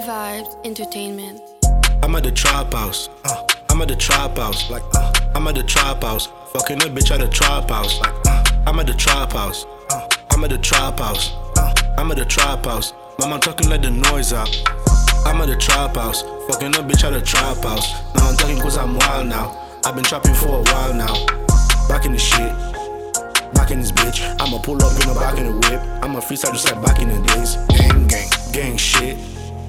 D Vibes Entertainment. I'm at the trap house. I'm at the trap house. Like I'm at the trap house. Fucking a bitch at the trap house. Like I'm at the trap house. I'm at the trap house. I'm at the trap house. Mama talking, let the noise out. I'm at the trap house. Fucking a bitch at the trap house. Now I'm talking cause I'm wild now. I've been trapping for a while now. Back in the shit. Back in this bitch. I'ma pull up in the back in the whip. I'ma freestyle just like back in the days. Gang, gang, gang shit.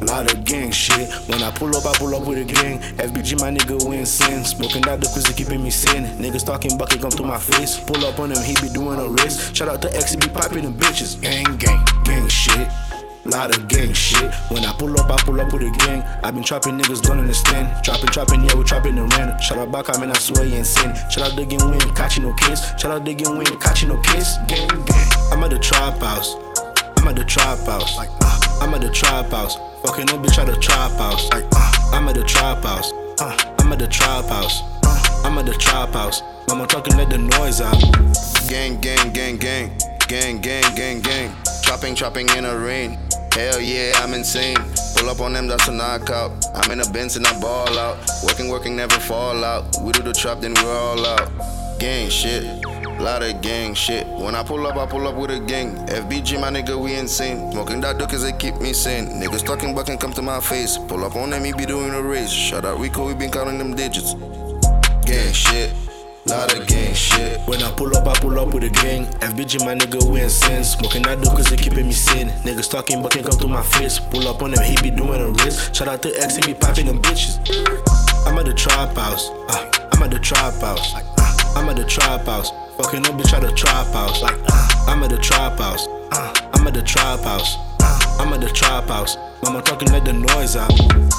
A lot of gang shit. When I pull up with a gang. FBG, my nigga, we ain't sin. Smoking that the crazy, keeping me sin. Niggas talking back, it come to my face. Pull up on him, he be doing a race. Shout out to X, he be piping them bitches. Gang, gang, gang shit. Lot of gang shit. When I pull up with a gang. I've been trapping niggas, don't understand. Trapping, trapping, yeah, we trapping the random. Shout out back, I mean, I swear you ain't sin. Shout out the gang, we ain't catching no case. Shout out the gang, we ain't catching no case. Gang, gang. I'm at the trap house. I'm at the trap house. Like, I'm at the trap house. Fucking no bitch at the trap house. Like, I'm at the trap house. I'm at the trap house. I'm at the trap house. Mama talking, let the noise out. Gang, gang, gang, gang. Gang, gang, gang, gang. Chopping, chopping in the rain. Hell yeah, I'm insane. Pull up on them, that's a knockout. I'm in a Benz and I ball out. Working, working, never fall out. We do the trap, then we're all out. Gang shit, lot of gang shit. When I pull up with a gang. FBG, my nigga, we insane. Smoking that duck cause they keep me sane. Niggas talking bucking come to my face. Pull up on them, he be doing a race. Shout out Rico, we been counting them digits. Gang shit. Lot of gang shit. When I pull up with a gang. FBG, my nigga, we insane. Smoking that dope cause they keeping me sane. Niggas talking, but can't come to my face. Pull up on them, he be doing a race. Shout out to X, he be popping them bitches. I'm at the trap house. I'm at the trap house. I'm at the trap house. Fucking no bitch at the trap house. Like I'm at the trap house. I'm at the trap house. I'm at the trap house. Mama talking, let the noise out.